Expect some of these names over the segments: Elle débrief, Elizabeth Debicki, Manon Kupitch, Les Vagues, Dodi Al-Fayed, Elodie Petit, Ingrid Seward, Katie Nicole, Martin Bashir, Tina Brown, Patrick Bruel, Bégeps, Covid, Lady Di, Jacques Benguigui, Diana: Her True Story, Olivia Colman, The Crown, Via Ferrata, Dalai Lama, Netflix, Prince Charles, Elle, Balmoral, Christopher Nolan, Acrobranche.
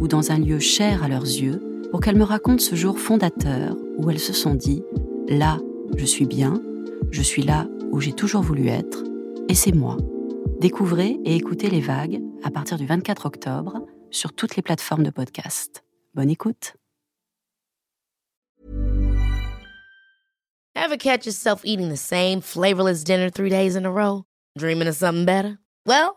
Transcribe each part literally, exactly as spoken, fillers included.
ou dans un lieu cher à leurs yeux, pour qu'elles me racontent ce jour fondateur où elles se sont dit « Là, je suis bien, je suis là où j'ai toujours voulu être, et c'est moi ». Découvrez et écoutez Les Vagues à partir du vingt-quatre octobre sur toutes les plateformes de podcast. Bonne écoute. Ever catch yourself eating the same flavorless dinner three days in a row? Dreaming of something better? Well,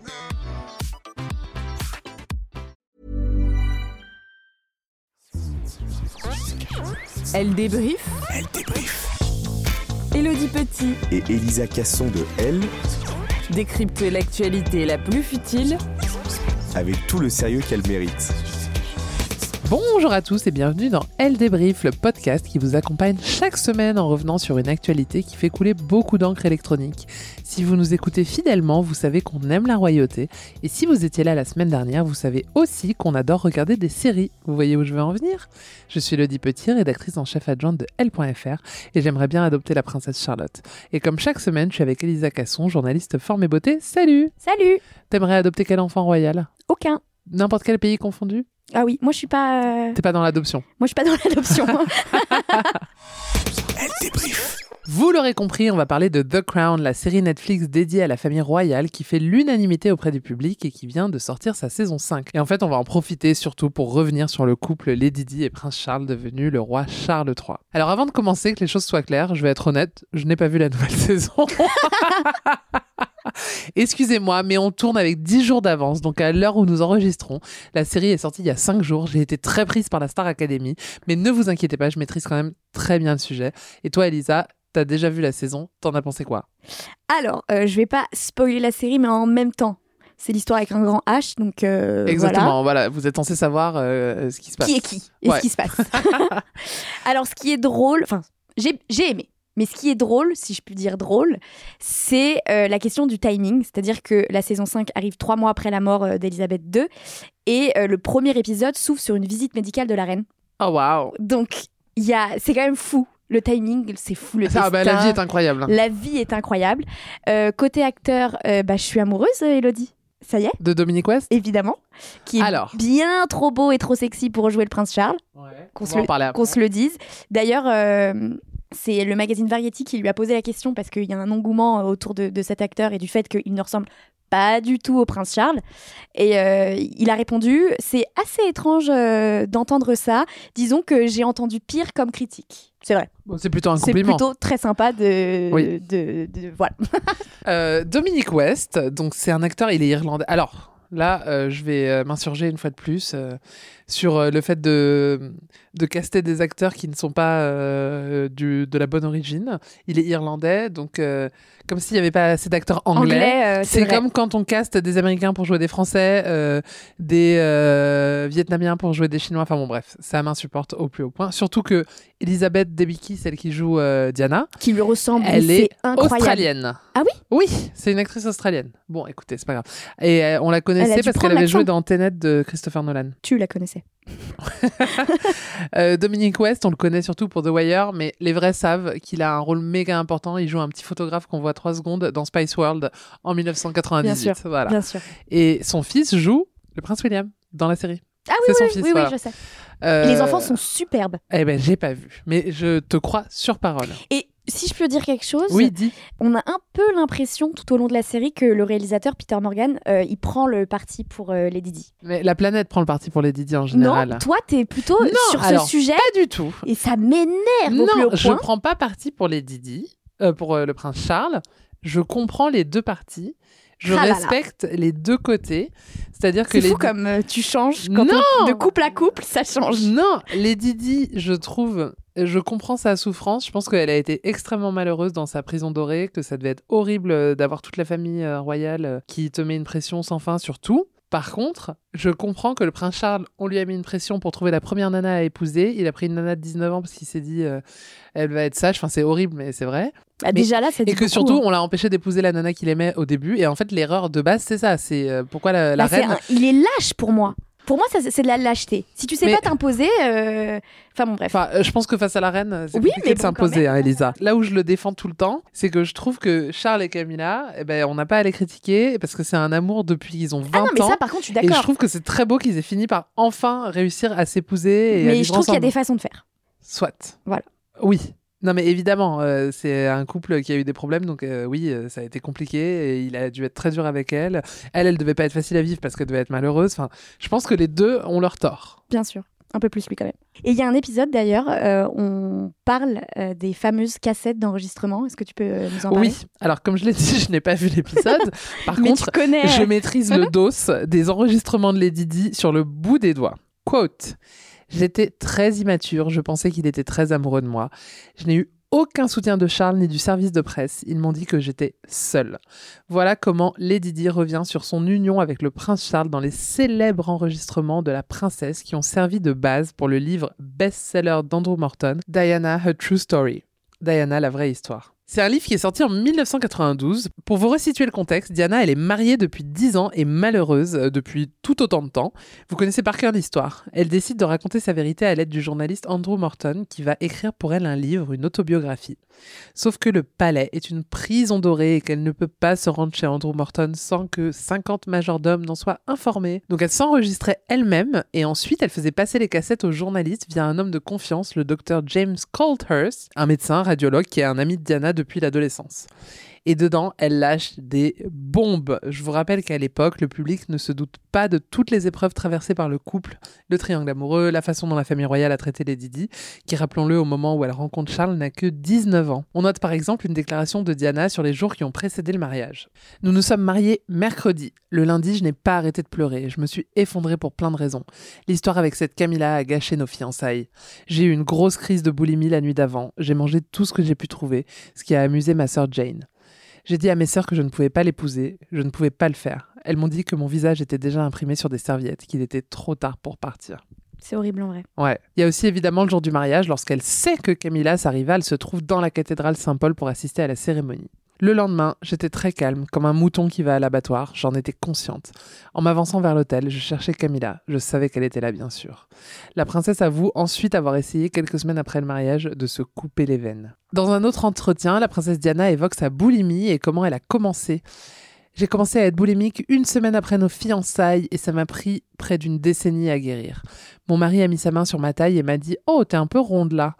Elle débrief. Elle débrief. Elodie Petit et Elisa Casson de Elle décryptent l'actualité la plus futile avec tout le sérieux qu'elle mérite. Bonjour à tous et bienvenue dans Elle débrief, le podcast qui vous accompagne chaque semaine en revenant sur une actualité qui fait couler beaucoup d'encre électronique. Si vous nous écoutez fidèlement, vous savez qu'on aime la royauté. Et si vous étiez là la semaine dernière, vous savez aussi qu'on adore regarder des séries. Vous voyez où je veux en venir ? Je suis Elodie Petit, rédactrice en chef adjointe de L.fr et j'aimerais bien adopter la princesse Charlotte. Et comme chaque semaine, je suis avec Elisa Casson, journaliste forme et beauté. Salut ! Salut ! T'aimerais adopter quel enfant royal ? Aucun. N'importe quel pays confondu ? Ah oui, moi je suis pas... Euh... T'es pas dans l'adoption. Moi je suis pas dans l'adoption. Elle débrief. Vous l'aurez compris, on va parler de The Crown, la série Netflix dédiée à la famille royale qui fait l'unanimité auprès du public et qui vient de sortir sa saison cinq. Et en fait, on va en profiter surtout pour revenir sur le couple Lady Di et Prince Charles devenu le roi Charles trois. Alors avant de commencer, que les choses soient claires, je vais être honnête, je n'ai pas vu la nouvelle saison. Excusez-moi, mais on tourne avec dix jours d'avance, donc à l'heure où nous enregistrons, la série est sortie il y a cinq jours, j'ai été très prise par la Star Academy, mais ne vous inquiétez pas, je maîtrise quand même très bien le sujet. Et toi Elisa, t'as déjà vu la saison, t'en as pensé quoi ? Alors, euh, je vais pas spoiler la série, mais en même temps, c'est l'histoire avec un grand H, donc euh, exactement, voilà. voilà, vous êtes censé savoir euh, ce qui se passe. Qui est qui et ouais. ce qui se passe. Alors ce qui est drôle, enfin, j'ai, j'ai aimé. Mais ce qui est drôle, si je puis dire drôle, c'est euh, la question du timing. C'est-à-dire que la saison cinq arrive trois mois après la mort euh, d'Elisabeth deux et euh, le premier épisode s'ouvre sur une visite médicale de la reine. Oh waouh. Donc, y a... c'est quand même fou. Le timing, c'est fou. Le ah, bah, la vie est incroyable. Hein. La vie est incroyable. Euh, côté acteur, euh, bah, je suis amoureuse, Elodie. Ça y est. De Dominic West. Évidemment. Qui est Alors. bien trop beau et trop sexy pour jouer le prince Charles. Ouais. Qu'on, se le... qu'on se le dise. D'ailleurs... Euh... C'est le magazine Variety qui lui a posé la question parce qu'il y a un engouement autour de, de cet acteur et du fait qu'il ne ressemble pas du tout au prince Charles. Et euh, il a répondu « C'est assez étrange euh, d'entendre ça. Disons que j'ai entendu pire comme critique. » C'est vrai. Bon, c'est plutôt un compliment. C'est plutôt très sympa de... Oui. de, de, de voilà. euh, Dominic West, donc c'est un acteur, il est irlandais. Alors... Là, euh, je vais euh, m'insurger une fois de plus euh, sur euh, le fait de, de caster des acteurs qui ne sont pas euh, du, de la bonne origine. Il est irlandais, donc euh, comme s'il n'y avait pas assez d'acteurs anglais. anglais euh, c'est c'est comme quand on caste des Américains pour jouer des Français, euh, des euh, Vietnamiens pour jouer des Chinois. Enfin bon, bref, ça m'insupporte au plus haut point. Surtout que Elizabeth Debicki, celle qui joue euh, Diana, qui lui ressemble, elle c'est est incroyable. Australienne. Ah oui ? Oui, c'est une actrice australienne. Bon, écoutez, c'est pas grave. Et euh, on la connaît. Elle parce qu'elle avait l'accent. Joué dans Tenet de Christopher Nolan. Tu la connaissais. euh, Dominic West, on le connaît surtout pour The Wire, mais les vrais savent qu'il a un rôle méga important. Il joue un petit photographe qu'on voit trois secondes dans Spice World en dix-neuf cent quatre-vingt-dix-huit. Bien sûr, voilà. Bien sûr. Et son fils joue le prince William dans la série. Ah oui, c'est oui, son fils, oui, voilà. Oui, je sais. Euh... Les enfants sont superbes. Eh ben, j'ai pas vu, mais je te crois sur parole. Et si je peux dire quelque chose, oui, dis. On a un peu l'impression tout au long de la série que le réalisateur Peter Morgan, euh, il prend le parti pour euh, Lady Di. Mais la planète prend le parti pour Lady Di en général. Non, toi t'es plutôt non, sur alors, ce sujet. Pas du tout. Et ça m'énerve. Non, au plus haut point. Je prends pas parti pour Lady Di, euh, pour euh, le prince Charles. Je comprends les deux parties. Je ah respecte là là. Les deux côtés, c'est-à-dire c'est que c'est fou Lady... comme euh, tu changes quand on... de couple à couple, ça change. Non, Lady Di, je trouve, je comprends sa souffrance. Je pense qu'elle a été extrêmement malheureuse dans sa prison dorée, que ça devait être horrible d'avoir toute la famille euh, royale euh, qui te met une pression sans fin sur tout. Par contre, je comprends que le prince Charles, on lui a mis une pression pour trouver la première nana à épouser. Il a pris une nana de dix-neuf ans parce qu'il s'est dit euh, elle va être sage. Enfin, c'est horrible, mais c'est vrai. Bah, mais, déjà là, c'est et que beaucoup, surtout, hein. On l'a empêché d'épouser la nana qu'il aimait au début. Et en fait, l'erreur de base, c'est ça. C'est euh, pourquoi la, la bah, reine. Un... Il est lâche pour moi. Pour moi, ça, c'est de la lâcheté. Si tu sais mais... pas t'imposer, euh... enfin bon, bref. Enfin, je pense que face à la reine, c'est oui, compliqué mais de bon, s'imposer, hein, Elisa. Là où je le défends tout le temps, c'est que je trouve que Charles et Camilla, eh ben, on n'a pas à les critiquer parce que c'est un amour depuis qu'ils ont vingt ans. Ah non, mais ça, par contre, je suis d'accord. Et je trouve que c'est très beau qu'ils aient fini par enfin réussir à s'épouser. Et mais à vivre je trouve ensemble. Qu'il y a des façons de faire. Soit. Voilà. Oui. Non mais évidemment, euh, c'est un couple qui a eu des problèmes, donc euh, oui, euh, ça a été compliqué, et il a dû être très dur avec elle. Elle, elle devait pas être facile à vivre parce qu'elle devait être malheureuse. Enfin, je pense que les deux ont leur tort. Bien sûr, un peu plus lui quand même. Et il y a un épisode d'ailleurs, euh, on parle euh, des fameuses cassettes d'enregistrement. Est-ce que tu peux euh, nous en parler ? Oui, alors comme je l'ai dit, je n'ai pas vu l'épisode. Par mais contre, tu connais... je maîtrise le dos des enregistrements de Lady Di sur le bout des doigts. Quote. J'étais très immature, je pensais qu'il était très amoureux de moi. Je n'ai eu aucun soutien de Charles ni du service de presse. Ils m'ont dit que j'étais seule. Voilà comment Lady Di revient sur son union avec le prince Charles dans les célèbres enregistrements de la princesse qui ont servi de base pour le livre best-seller d'Andrew Morton, Diana: Her True Story. Diana, la vraie histoire. C'est un livre qui est sorti en dix-neuf cent quatre-vingt-douze. Pour vous resituer le contexte, Diana, elle est mariée depuis dix ans et malheureuse depuis tout autant de temps. Vous connaissez par cœur l'histoire. Elle décide de raconter sa vérité à l'aide du journaliste Andrew Morton qui va écrire pour elle un livre, une autobiographie. Sauf que le palais est une prison dorée et qu'elle ne peut pas se rendre chez Andrew Morton sans que cinquante majordomes n'en soient informés. Donc elle s'enregistrait elle-même et ensuite elle faisait passer les cassettes aux journalistes via un homme de confiance, le docteur James Colthurst, un médecin radiologue qui est un ami de Diana de depuis l'adolescence. Et dedans, elle lâche des bombes. Je vous rappelle qu'à l'époque, le public ne se doute pas de toutes les épreuves traversées par le couple, le triangle amoureux, la façon dont la famille royale a traité Lady Di, qui, rappelons-le, au moment où elle rencontre Charles, n'a que dix-neuf ans. On note par exemple une déclaration de Diana sur les jours qui ont précédé le mariage. « Nous nous sommes mariés mercredi. Le lundi, je n'ai pas arrêté de pleurer. Je me suis effondrée pour plein de raisons. L'histoire avec cette Camilla a gâché nos fiançailles. J'ai eu une grosse crise de boulimie la nuit d'avant. J'ai mangé tout ce que j'ai pu trouver, ce qui a amusé ma sœur Jane. » J'ai dit à mes sœurs que je ne pouvais pas l'épouser, je ne pouvais pas le faire. Elles m'ont dit que mon visage était déjà imprimé sur des serviettes, qu'il était trop tard pour partir. C'est horrible en vrai. Ouais. Il y a aussi évidemment le jour du mariage, lorsqu'elle sait que Camilla, sa rivale, se trouve dans la cathédrale Saint-Paul pour assister à la cérémonie. Le lendemain, j'étais très calme, comme un mouton qui va à l'abattoir, j'en étais consciente. En m'avançant vers l'hôtel, je cherchais Camilla, je savais qu'elle était là bien sûr. La princesse avoue ensuite avoir essayé, quelques semaines après le mariage, de se couper les veines. Dans un autre entretien, la princesse Diana évoque sa boulimie et comment elle a commencé. « J'ai commencé à être boulimique une semaine après nos fiançailles et ça m'a pris près d'une décennie à guérir. Mon mari a mis sa main sur ma taille et m'a dit « Oh, t'es un peu ronde là !»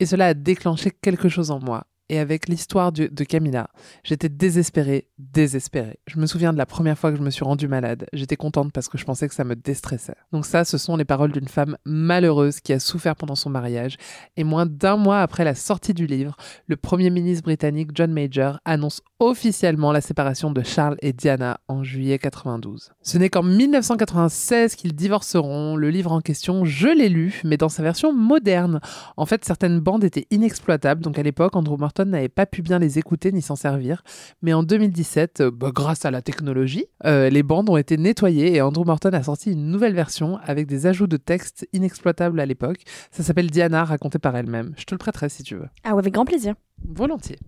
Et cela a déclenché quelque chose en moi. Et avec l'histoire de, de Camilla, j'étais désespérée, désespérée. Je me souviens de la première fois que je me suis rendue malade. J'étais contente parce que je pensais que ça me déstressait. Donc ça, ce sont les paroles d'une femme malheureuse qui a souffert pendant son mariage. Et moins d'un mois après la sortie du livre, le Premier ministre britannique John Major annonce officiellement la séparation de Charles et Diana en juillet quatre-vingt-douze. Ce n'est qu'en dix-neuf cent quatre-vingt-seize qu'ils divorceront. Le livre en question, je l'ai lu, mais dans sa version moderne. En fait, certaines bandes étaient inexploitables. Donc à l'époque, Andrew Morton n'avait pas pu bien les écouter ni s'en servir. Mais en deux mille dix-sept, bah grâce à la technologie, euh, les bandes ont été nettoyées et Andrew Morton a sorti une nouvelle version avec des ajouts de textes inexploitables à l'époque. Ça s'appelle Diana, racontée par elle-même. Je te le prêterai si tu veux. Ah ouais, avec grand plaisir. Volontiers.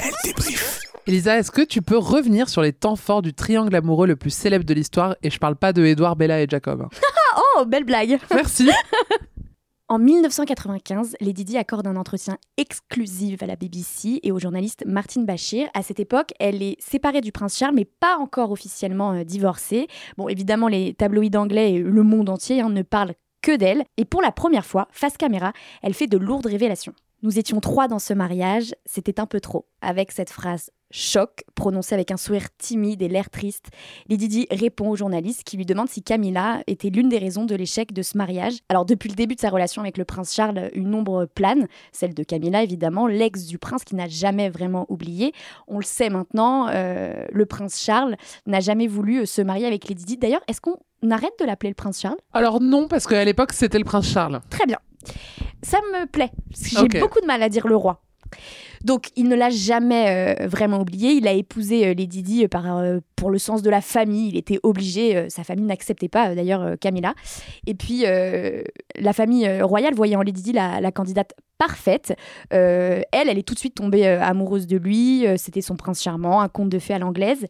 Elle débrief. Elisa, est-ce que tu peux revenir sur les temps forts du triangle amoureux le plus célèbre de l'histoire ? Et je parle pas de Édouard, Bella et Jacob. oh, belle blague. Merci. En mille neuf cent quatre-vingt-quinze, Lady Di accorde un entretien exclusif à la B B C et au journaliste Martin Bashir. À cette époque, elle est séparée du prince Charles, mais pas encore officiellement euh, divorcée. Bon, évidemment, les tabloïds anglais et le monde entier hein, ne parlent que d'elle. Et pour la première fois, face caméra, elle fait de lourdes révélations. Nous étions trois dans ce mariage, c'était un peu trop. Avec cette phrase « choc » prononcée avec un sourire timide et l'air triste, Lady Di répond au journaliste qui lui demande si Camilla était l'une des raisons de l'échec de ce mariage. Alors depuis le début de sa relation avec le prince Charles, une ombre plane, celle de Camilla évidemment, l'ex du prince qui n'a jamais vraiment oublié. On le sait maintenant, euh, le prince Charles n'a jamais voulu se marier avec Lady Di. D'ailleurs, est-ce qu'on arrête de l'appeler le prince Charles ? Alors non, parce qu'à l'époque c'était le prince Charles. Très bien. Ça me plaît, parce que j'ai okay. beaucoup de mal à dire le roi. Donc, il ne l'a jamais euh, vraiment oublié. Il a épousé euh, Lady Di par, euh, pour le sens de la famille. Il était obligé. Euh, sa famille n'acceptait pas, euh, d'ailleurs, euh, Camilla. Et puis, euh, la famille euh, royale voyait en Lady Di la, la candidate parfaite. Euh, elle, elle est tout de suite tombée euh, amoureuse de lui. Euh, c'était son prince charmant, un conte de fées à l'anglaise.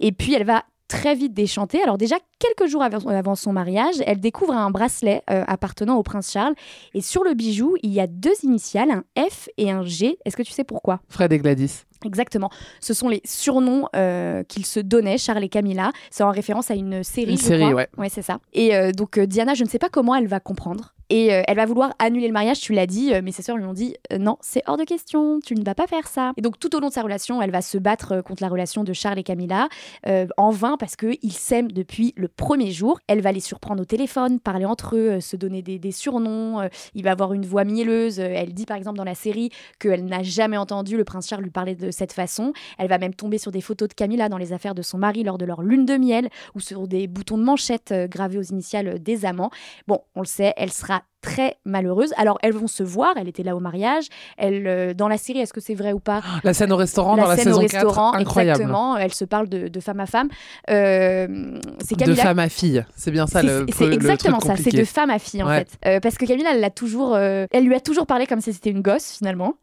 Et puis, elle va très vite déchantée. Alors déjà, quelques jours avant son mariage, elle découvre un bracelet euh, appartenant au prince Charles. Et sur le bijou, il y a deux initiales, un F et un G. Est-ce que tu sais pourquoi ? Fred et Gladys. Exactement. Ce sont les surnoms euh, qu'ils se donnaient, Charles et Camilla. C'est en référence à une série, une je série, crois. Ouais. Ouais, c'est ça. Et euh, donc, euh, Diana, je ne sais pas comment elle va comprendre. Et euh, elle va vouloir annuler le mariage, tu l'as dit, euh, mais ses sœurs lui ont dit euh, « Non, c'est hors de question, tu ne vas pas faire ça ». Et donc tout au long de sa relation, elle va se battre euh, contre la relation de Charles et Camilla, euh, en vain parce qu'ils s'aiment depuis le premier jour. Elle va les surprendre au téléphone, parler entre eux, euh, se donner des, des surnoms, euh, il va avoir une voix mielleuse. Euh, elle dit par exemple dans la série qu'elle n'a jamais entendu le prince Charles lui parler de cette façon. Elle va même tomber sur des photos de Camilla dans les affaires de son mari lors de leur lune de miel ou sur des boutons de manchette euh, gravés aux initiales euh, des amants. Bon, on le sait, elle sera très malheureuse. Alors, elles vont se voir. Elle était là au mariage. Elle, euh, dans la série, est-ce que c'est vrai ou pas ? La scène au restaurant la dans la saison quatre, incroyable. Exactement. Elle se parle de, de femme à femme. Euh, c'est Camilla... De femme à fille. C'est bien ça c'est, le, c'est le, exactement le truc compliqué. C'est de femme à fille, en ouais. fait. Euh, parce que Camilla, elle, l'a toujours, euh, elle lui a toujours parlé comme si c'était une gosse, finalement.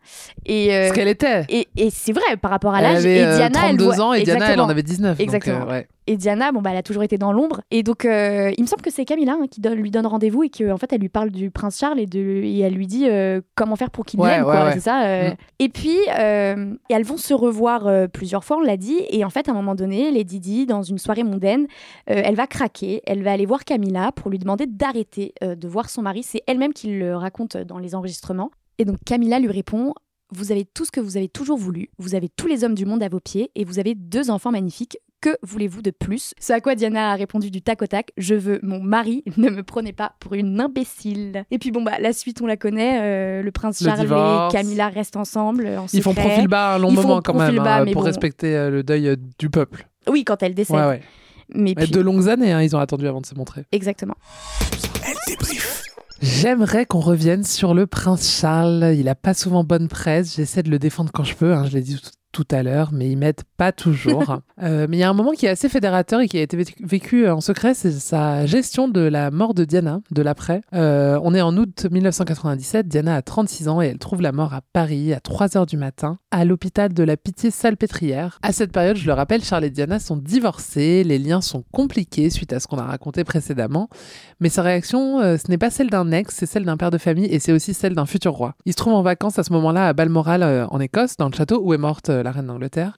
Et, euh, Ce qu'elle était. Et, et c'est vrai, par rapport à l'âge. Elle avait et Diana, trente-deux elle, ans et exactement. Diana, elle en avait dix-neuf. Exactement. Donc, euh, ouais. Et Diana, bon bah, elle a toujours été dans l'ombre. Et donc, euh, il me semble que c'est Camilla hein, qui donne, lui donne rendez-vous et qu'en fait, elle lui parle du prince Charles et, de, et elle lui dit euh, comment faire pour qu'il ouais, l'aime, ouais, quoi, ouais. c'est ça. Euh. Mmh. Et puis, euh, et elles vont se revoir euh, plusieurs fois, on l'a dit. Et en fait, à un moment donné, Lady Di, dans une soirée mondaine, euh, elle va craquer. Elle va aller voir Camilla pour lui demander d'arrêter euh, de voir son mari. C'est elle-même qui le raconte dans les enregistrements. Et donc, Camilla lui répond... Vous avez tout ce que vous avez toujours voulu, vous avez tous les hommes du monde à vos pieds et vous avez deux enfants magnifiques. Que voulez-vous de plus ? Ce à quoi Diana a répondu du tac au tac, je veux mon mari, ne me prenez pas pour une imbécile. Et puis bon, bah la suite on la connaît, euh, le prince Charles le et Camilla restent ensemble en secret. Ils font profil bas un long Ils moment quand même, bas, hein, pour bon... respecter le deuil du peuple. Oui, quand elle décède. Ouais, ouais. Mais mais puis... De longues années, hein, ils ont attendu avant de se montrer. Exactement. Elle débrief. J'aimerais qu'on revienne sur le prince Charles. Il n'a pas souvent bonne presse. J'essaie de le défendre quand je peux. Hein. Je l'ai dit tout à l'heure, mais ils m'aident pas toujours. euh, mais il y a un moment qui est assez fédérateur et qui a été vécu en secret, c'est sa gestion de la mort de Diana, de l'après. Euh, on est en août mille neuf cent quatre-vingt-dix-sept. Diana a trente-six ans et elle trouve la mort à Paris à trois heures du matin, à l'hôpital de la Pitié Salpêtrière. À cette période, je le rappelle, Charles et Diana sont divorcés. Les liens sont compliqués suite à ce qu'on a raconté précédemment. Mais sa réaction, euh, ce n'est pas celle d'un ex, c'est celle d'un père de famille et c'est aussi celle d'un futur roi. Il se trouve en vacances à ce moment-là à Balmoral, euh, en Écosse, dans le château où est morte euh, la reine d'Angleterre,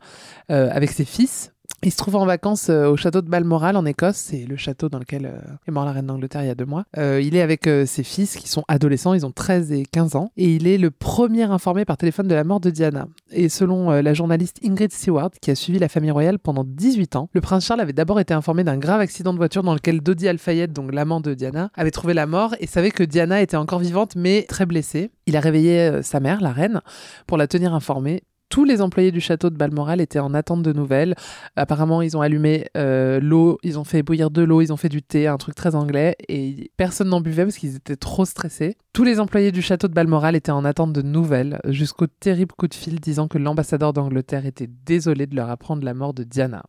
euh, avec ses fils. Il se trouve en vacances euh, au château de Balmoral en Écosse, c'est le château dans lequel euh, est morte la reine d'Angleterre il y a deux mois. Euh, il est avec euh, ses fils qui sont adolescents, ils ont treize et quinze ans, et il est le premier informé par téléphone de la mort de Diana. Et selon euh, la journaliste Ingrid Seward, qui a suivi la famille royale pendant dix-huit ans, le prince Charles avait d'abord été informé d'un grave accident de voiture dans lequel Dodi Al-Fayed, donc l'amant de Diana, avait trouvé la mort et savait que Diana était encore vivante mais très blessée. Il a réveillé euh, sa mère, la reine, pour la tenir informée. Tous les employés du château de Balmoral étaient en attente de nouvelles. Apparemment, ils ont allumé euh, l'eau, ils ont fait bouillir de l'eau, ils ont fait du thé, un truc très anglais. Et personne n'en buvait parce qu'ils étaient trop stressés. Tous les employés du château de Balmoral étaient en attente de nouvelles, jusqu'au terrible coup de fil disant que l'ambassadeur d'Angleterre était désolé de leur apprendre la mort de Diana.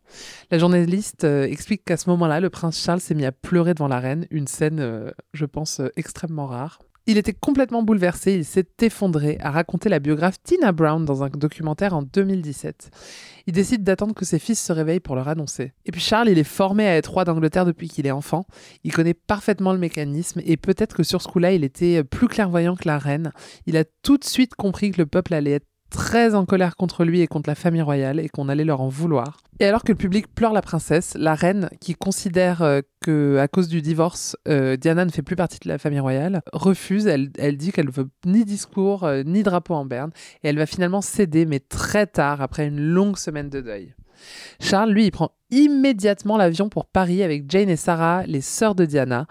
La journaliste euh, explique qu'à ce moment-là, le prince Charles s'est mis à pleurer devant la reine. Une scène, euh, je pense, euh, extrêmement rare. Il était complètement bouleversé, il s'est effondré, a raconté la biographe Tina Brown dans un documentaire en deux mille dix-sept. Il décide d'attendre que ses fils se réveillent pour leur annoncer. Et puis Charles, il est formé à être roi d'Angleterre depuis qu'il est enfant. Il connaît parfaitement le mécanisme et peut-être que sur ce coup-là, il était plus clairvoyant que la reine. Il a tout de suite compris que le peuple allait être très en colère contre lui et contre la famille royale et qu'on allait leur en vouloir. Et alors que le public pleure la princesse, la reine, qui considère euh, que à cause du divorce, euh, Diana ne fait plus partie de la famille royale, refuse. Elle, elle dit qu'elle veut ni discours, euh, ni drapeau en berne. Et elle va finalement céder, mais très tard, après une longue semaine de deuil. Charles, lui, il prend immédiatement l'avion pour Paris avec Jane et Sarah, les sœurs de Diana.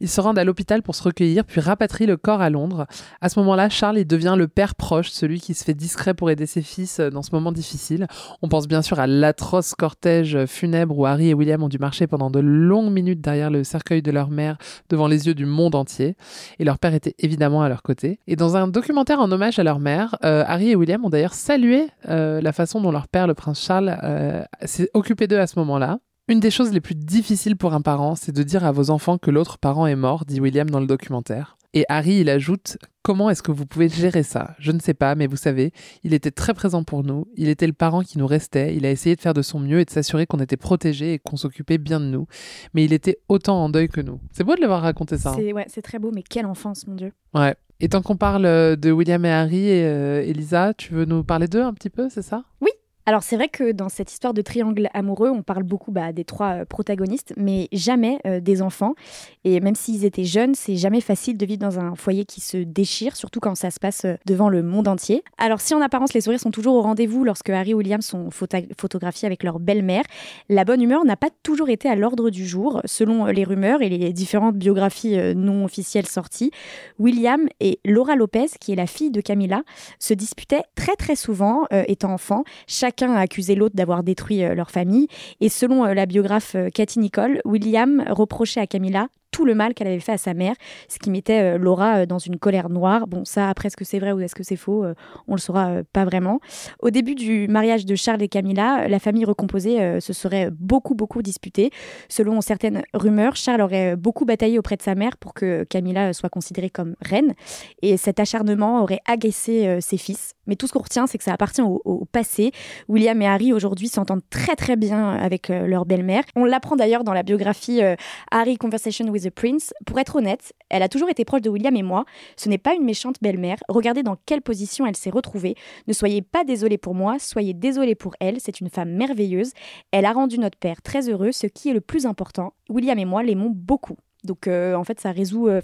Ils se rendent à l'hôpital pour se recueillir, puis rapatrient le corps à Londres. À ce moment-là, Charles, il devient le père proche, celui qui se fait discret pour aider ses fils dans ce moment difficile. On pense bien sûr à l'atroce cortège funèbre où Harry et William ont dû marcher pendant de longues minutes derrière le cercueil de leur mère, devant les yeux du monde entier. Et leur père était évidemment à leur côté. Et dans un documentaire en hommage à leur mère, euh, Harry et William ont d'ailleurs salué euh, la façon dont leur père, le prince Charles, euh, s'est occupé d'eux à ce moment-là. Une des choses les plus difficiles pour un parent, c'est de dire à vos enfants que l'autre parent est mort, dit William dans le documentaire. Et Harry, il ajoute « Comment est-ce que vous pouvez gérer ça ? Je ne sais pas, mais vous savez, il était très présent pour nous, il était le parent qui nous restait, il a essayé de faire de son mieux et de s'assurer qu'on était protégés et qu'on s'occupait bien de nous, mais il était autant en deuil que nous. » C'est beau de l'avoir raconté ça. C'est, hein. Ouais, c'est très beau, mais quelle enfance, mon Dieu. Ouais. Et tant qu'on parle de William et Harry et euh, Elisa, tu veux nous parler d'eux un petit peu, c'est ça ? Oui. Alors c'est vrai que dans cette histoire de triangle amoureux, on parle beaucoup bah, des trois euh, protagonistes, mais jamais euh, des enfants. Et même s'ils étaient jeunes, c'est jamais facile de vivre dans un foyer qui se déchire, surtout quand ça se passe euh, devant le monde entier. Alors si en apparence les sourires sont toujours au rendez-vous lorsque Harry et William sont phota- photographiés avec leur belle-mère, la bonne humeur n'a pas toujours été à l'ordre du jour. Selon les rumeurs et les différentes biographies euh, non officielles sorties, William et Laura Lopez, qui est la fille de Camilla, se disputaient très très souvent euh, étant enfants. Chaque Chacun a accusé l'autre d'avoir détruit leur famille. Et selon la biographe Katie Nicole, William reprochait à Camilla tout le mal qu'elle avait fait à sa mère, ce qui mettait Laura dans une colère noire. Bon, ça, après, est-ce que c'est vrai ou est-ce que c'est faux ? On le saura pas vraiment. Au début du mariage de Charles et Camilla, la famille recomposée se serait beaucoup, beaucoup disputée. Selon certaines rumeurs, Charles aurait beaucoup bataillé auprès de sa mère pour que Camilla soit considérée comme reine. Et cet acharnement aurait agacé ses fils. Mais tout ce qu'on retient, c'est que ça appartient au, au passé. William et Harry, aujourd'hui, s'entendent très, très bien avec leur belle-mère. On l'apprend d'ailleurs dans la biographie euh, « Harry Conversation with The Prince ». Pour être honnête, elle a toujours été proche de William et moi. Ce n'est pas une méchante belle-mère. Regardez dans quelle position elle s'est retrouvée. Ne soyez pas désolés pour moi, soyez désolés pour elle. C'est une femme merveilleuse. Elle a rendu notre père très heureux, ce qui est le plus important. William et moi l'aimons beaucoup. Donc, euh, en fait, ça résout... Euh,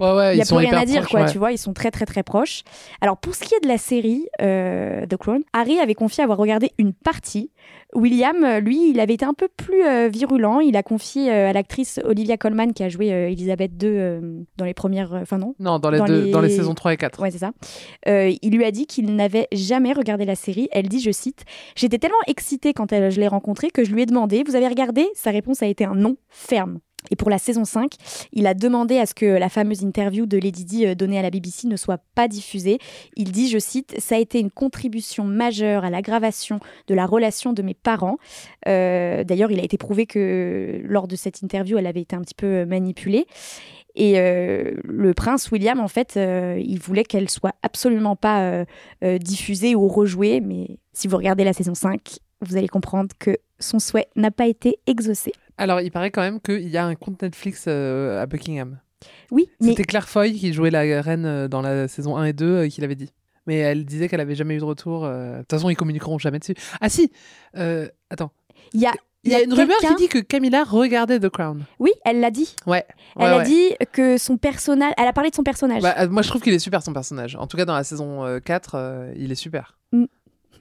Ouais, ouais, il n'y a plus rien à dire, proches, quoi, ouais. Tu vois, ils sont très très très proches. Alors pour ce qui est de la série euh, The Crown, Harry avait confié avoir regardé une partie. William, lui, il avait été un peu plus euh, virulent. Il a confié euh, à l'actrice Olivia Colman qui a joué euh, Elizabeth deux euh, dans les premières... Enfin euh, non, non dans, les dans, deux, les... dans les saisons trois et quatre. Ouais, c'est ça. Euh, il lui a dit qu'il n'avait jamais regardé la série. Elle dit, je cite, « J'étais tellement excitée quand elle, je l'ai rencontrée que je lui ai demandé, vous avez regardé ? Sa réponse a été un non ferme. » Et pour la saison cinq, il a demandé à ce que la fameuse interview de Lady Di donnée à la B B C ne soit pas diffusée. Il dit, je cite, « Ça a été une contribution majeure à l'aggravation de la relation de mes parents. Euh, » D'ailleurs, il a été prouvé que lors de cette interview, elle avait été un petit peu manipulée. Et euh, le prince William, en fait, euh, il voulait qu'elle soit absolument pas euh, euh, diffusée ou rejouée. Mais si vous regardez la saison cinq, vous allez comprendre que son souhait n'a pas été exaucé. Alors, il paraît quand même qu'il y a un compte Netflix euh, à Buckingham. Oui, mais... C'était Claire Foy qui jouait la reine dans la saison un et deux euh, qui l'avait dit. Mais elle disait qu'elle n'avait jamais eu de retour. De euh... toute façon, ils communiqueront jamais dessus. Ah si euh, Attends. Il y a... Il y a une rumeur quelqu'un... qui dit que Camilla regardait The Crown. Oui, elle l'a dit. Ouais. Elle ouais, a ouais. dit que son personnage... Elle a parlé de son personnage. Bah, moi, je trouve qu'il est super, son personnage. En tout cas, dans la saison euh, quatre, euh, il est super. Mm.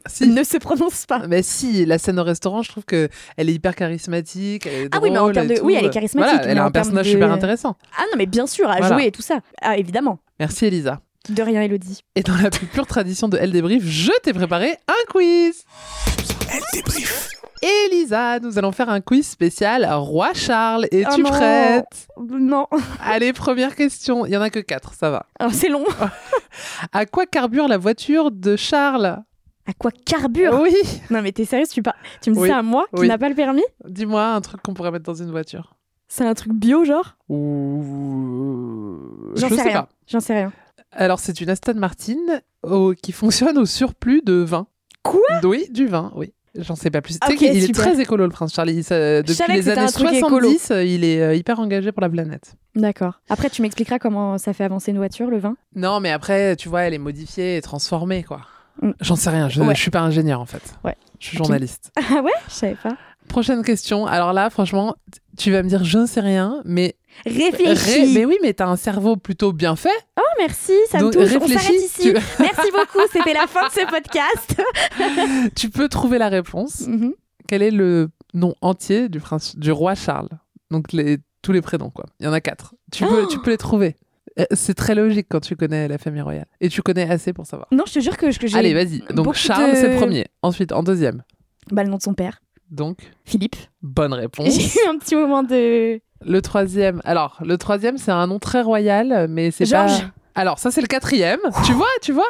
Si. Ne se prononce pas. Mais si, la scène au restaurant, je trouve qu'elle est hyper charismatique. Elle est drôle, ah oui, mais en termes de... Oui, elle est charismatique. Voilà, elle a un personnage de... super intéressant. Ah non, mais bien sûr, à voilà. jouer et tout ça. Ah, évidemment. Merci, Elisa. De rien, Elodie. Et dans la plus pure tradition de Elle débrief, je t'ai préparé un quiz. Elle débrief. Elisa, nous allons faire un quiz spécial Roi Charles. Es-tu oh prête ? Non. Allez, première question. Il n'y en a que quatre, ça va. Oh, c'est long. À quoi carbure la voiture de Charles ? À quoi carbure ? Oui. Non mais t'es sérieuse, tu, par... tu me dis oui. ça à moi qui oui. n'a pas le permis ? Dis-moi un truc qu'on pourrait mettre dans une voiture. C'est un truc bio, genre ? Ouh... J'en je sais, sais rien. Pas. J'en sais rien. Alors, c'est une Aston Martin au... qui fonctionne au surplus de vin. Quoi ? Oui, du vin, oui. J'en sais pas plus. Okay, tu sais qu'il super. Est très écolo, le prince Charlie. Ça, depuis les années soixante-dix, il est euh, hyper engagé pour la planète. D'accord. Après, tu m'expliqueras comment ça fait avancer une voiture, le vin ? Non, mais après, tu vois, elle est modifiée et transformée, quoi. Mm. J'en sais rien. Je, ouais. je suis pas ingénieur, en fait. Ouais. Je suis journaliste. Okay. Ah ouais ? Je savais pas. Prochaine question. Alors là, franchement, tu vas me dire, je ne sais rien, mais... Réfléchis. Ré... Mais oui, mais t'as un cerveau plutôt bien fait. Oh, merci, ça donc, me touche. Réfléchis, on s'arrête ici. Tu... Merci beaucoup, c'était la fin de ce podcast. Tu peux trouver la réponse. Mm-hmm. Quel est le nom entier du, prince... du roi Charles ? Donc, les... tous les prénoms, quoi. Il y en a quatre. Tu, oh. peux, tu peux les trouver. C'est très logique quand tu connais la famille royale. Et tu connais assez pour savoir. Non, je te jure que, que j'ai... Allez, vas-y. Donc, Charles, de... c'est le premier. Ensuite, en deuxième. Bah, le nom de son père. Donc Philippe. Bonne réponse. J'ai eu un petit moment de... Le troisième. Alors, le troisième, c'est un nom très royal, mais c'est Georges. Pas... Alors, ça, c'est le quatrième. tu vois, tu vois.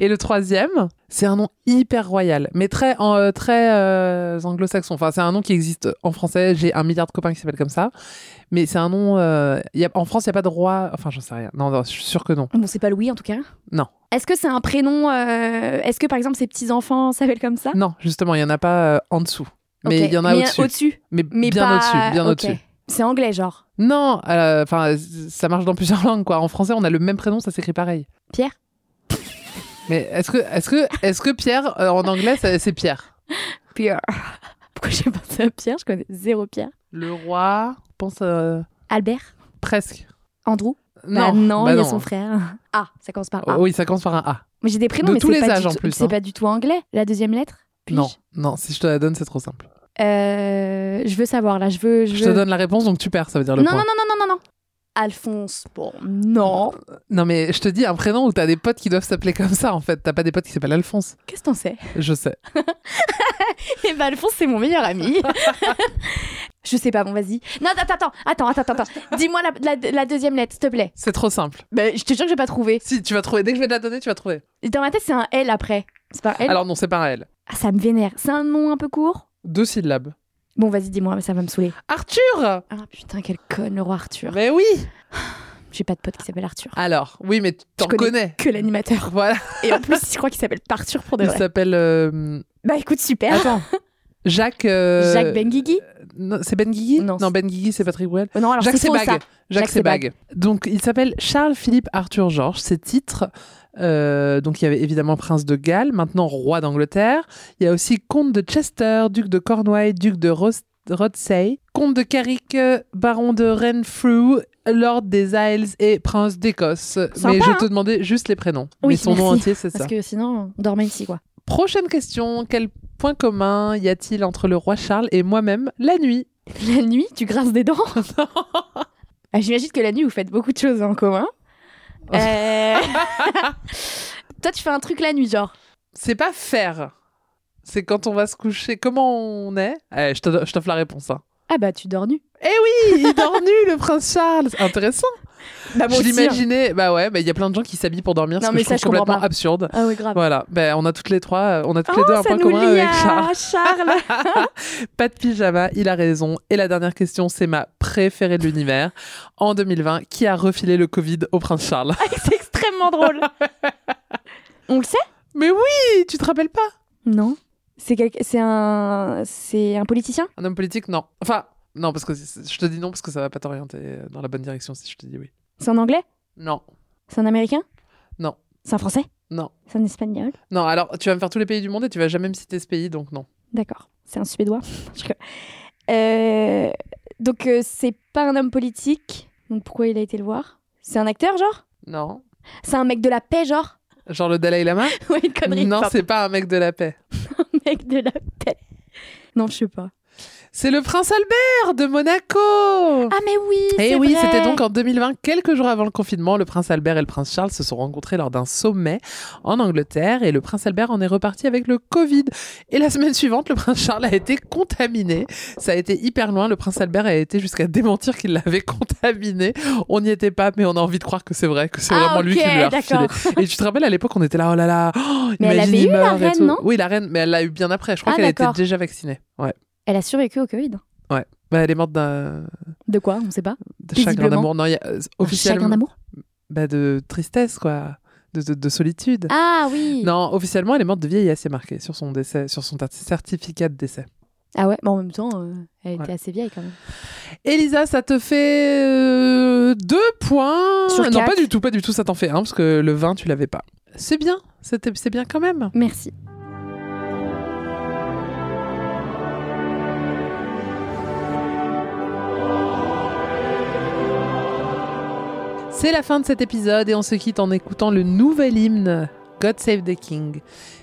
Et le troisième, c'est un nom hyper royal, mais très, euh, très euh, anglo-saxon. Enfin, c'est un nom qui existe en français. J'ai un milliard de copains qui s'appellent comme ça. Mais c'est un nom... Euh, y a, en France, il n'y a pas de roi... Enfin, j'en sais rien. Non, non, je suis sûre que non. Bon, c'est pas Louis, en tout cas. Non. Est-ce que c'est un prénom... Euh, est-ce que, par exemple, ses petits-enfants s'appellent comme ça ? Non, justement, il n'y en a pas euh, en dessous. Mais il okay. y en a mais au-dessus. au-dessus. Mais, mais bien pas... au-dessus, bien okay. au-dessus. C'est anglais, genre ? Non, enfin, euh, ça marche dans plusieurs langues, quoi. En français, on a le même prénom, ça s'écrit pareil. Pierre ? Mais est-ce que, est-ce que, est-ce que Pierre, euh, en anglais, ça, c'est Pierre ? Pierre. Pourquoi j'ai pensé à Pierre ? Je connais zéro Pierre. Le roi, pense à... Albert ? Presque. Andrew ? Non, bah non bah il y a son frère. A, ça commence par A. Oui, ça commence par un A. Mais j'ai des prénoms, de mais tous c'est, les pas âges, du en plus, c'est hein. pas du tout anglais. La deuxième lettre ? Non, non, si je te la donne, c'est trop simple. Euh, je veux savoir, là, je veux... Je, je veux... te donne la réponse, donc tu perds, ça veut dire le non, point. Non, non, non, non, non, non. Alphonse, bon, non. Non, mais je te dis un prénom où t'as des potes qui doivent s'appeler comme ça, en fait. T'as pas des potes qui s'appellent Alphonse. Qu'est-ce que t'en sais ? Je sais. Eh ben, Alphonse, c'est mon meilleur ami. Je sais pas, bon, vas-y. Non, attends, attends, attends, attends, attends. Dis-moi la, la, la deuxième lettre, s'il te plaît. C'est trop simple. Bah, je te jure que j'ai pas trouvé. Si, tu vas trouver. Dès que je vais te la donner, tu vas trouver. Dans ma tête, c'est un L après. C'est pas un L ? Alors non, c'est pas un L. Ah, ça me vénère. C'est un nom un peu court ? Deux syllabes. Bon, vas-y, dis-moi, mais ça va me saouler. Arthur ! Ah putain, quelle conne, le roi Arthur. Mais oui ! J'ai pas de pote qui s'appelle Arthur. Alors, oui, mais t'en connais. Je connais que l'animateur. Voilà. Et en plus, je crois qu'il s'appelle Parthur pour de vrai. Il s'appelle... Euh... Bah écoute, super. Attends. Jacques... Euh... Jacques Benguigui ? Non, c'est Benguigui ? Non, non Benguigui, c'est Patrick Bruel. Oh, non, alors Jacques c'est Sebag. Jacques, Jacques Sebag. Sebag. Donc, il s'appelle Charles-Philippe Arthur-Georges. Ses titres... Euh, donc il y avait évidemment prince de Galles, maintenant roi d'Angleterre. Il y a aussi comte de Chester, duc de Cornouailles, duc de Ros- Rothesay, comte de Carrick, baron de Renfrew, lord des Isles et prince d'Écosse. Sympa, mais je hein. te demandais juste les prénoms. Oui, mais son merci. Nom entier, c'est ça. Parce que sinon, on dormait ici, quoi. Prochaine question. Quel point commun y a-t-il entre le roi Charles et moi-même la nuit ? La nuit ? Tu grinces des dents ? Ah, j'imagine que la nuit, vous faites beaucoup de choses en commun. euh... Toi, tu fais un truc la nuit, genre. C'est pas faire. C'est quand on va se coucher. Comment on est ? Allez, je, te, je t'offre la réponse. Hein. Ah bah, tu dors nu. Eh oui, il dort nu, le prince Charles. Intéressant. Bah, je l'imaginais. Hein. Bah ouais, mais il y a plein de gens qui s'habillent pour dormir. Non, ce mais que ça, je trouve je complètement pas. Absurde. Ah oui, grave. Voilà. Bah, on a toutes les trois, on a toutes oh, les deux un point commun avec Charles. Charles. Pas de pyjama, il a raison. Et la dernière question, c'est ma préférée de l'univers. En deux mille vingt, qui a refilé le Covid au prince Charles ? C'est extrêmement drôle. On le sait ? Mais oui, tu te rappelles pas ? Non. C'est quel... c'est un c'est un politicien ? Un homme politique, non. Enfin, non parce que c'est... je te dis non parce que ça va pas t'orienter dans la bonne direction si je te dis oui. C'est en anglais ? Non. C'est un américain ? Non. C'est un français ? Non. C'est un espagnol ? Non, alors tu vas me faire tous les pays du monde et tu vas jamais me citer ce pays donc non. D'accord. C'est un suédois. euh... donc euh, c'est pas un homme politique. Donc pourquoi il a été le voir ? C'est un acteur genre ? Non. C'est un mec de la paix genre ? Genre le Dalai Lama ? Ouais, une connerie. Non, pardon. C'est pas un mec de la paix. Un mec de la paix. Non, je sais pas. C'est le prince Albert de Monaco. Ah mais oui, et c'est oui, vrai. C'était donc en deux mille vingt, quelques jours avant le confinement, le prince Albert et le prince Charles se sont rencontrés lors d'un sommet en Angleterre et le prince Albert en est reparti avec le Covid. Et la semaine suivante, le prince Charles a été contaminé. Ça a été hyper loin, le prince Albert a été jusqu'à démentir qu'il l'avait contaminé. On n'y était pas, mais on a envie de croire que c'est vrai, que c'est ah, vraiment okay, lui qui lui a refilé. Et tu te rappelles, à l'époque, on était là, oh là là, oh, mais elle avait eu la reine, non ? Oui, la reine, mais elle l'a eu bien après. Je crois ah, qu'elle d'accord. était déjà vaccinée. Ouais. Elle a survécu au Covid. Ouais. Bah, elle est morte d'un... De quoi? On ne sait pas. De chagrin d'amour. Non, y a, euh, officiellement... Un chagrin d'amour? Bah, de tristesse, quoi. De, de, de solitude. Ah oui. Non, officiellement, elle est morte de vieillesse, c'est marqué sur son décès, sur son certificat de décès. Ah ouais, mais en même temps, euh, elle était ouais. assez vieille quand même. Elisa, ça te fait euh, deux points. Sur non, quatre. Pas du tout, pas du tout, ça t'en fait un, parce que le vingt, tu l'avais pas. C'est bien, c'était, c'est bien quand même. Merci. C'est la fin de cet épisode et on se quitte en écoutant le nouvel hymne God Save the King.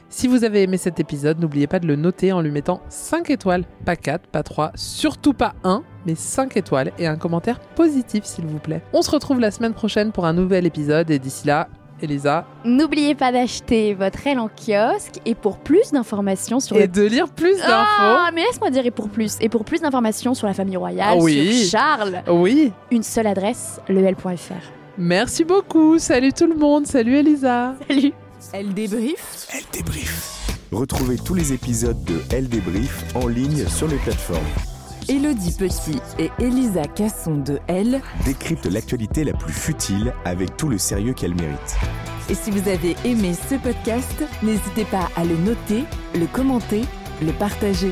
Si vous avez aimé cet épisode, n'oubliez pas de le noter en lui mettant cinq étoiles, pas quatre, pas trois, surtout pas un, mais cinq étoiles et un commentaire positif s'il vous plaît. On se retrouve la semaine prochaine pour un nouvel épisode et d'ici là, Elisa, n'oubliez pas d'acheter votre Elle en kiosque et pour plus d'informations sur... Et le... de lire plus d'infos. Ah, mais laisse-moi dire et pour plus. Et pour plus d'informations sur la famille royale, oui. sur Charles, oui. une seule adresse, L point F R. Merci beaucoup, salut tout le monde, salut Elisa. Salut. Elle débrief. Elle débrief. Retrouvez tous les épisodes de Elle débrief en ligne sur les plateformes. Elodie Petit et Elisa Casson de Elle décryptent l'actualité la plus futile avec tout le sérieux qu'elle mérite. Et si vous avez aimé ce podcast, n'hésitez pas à le noter, le commenter, le partager.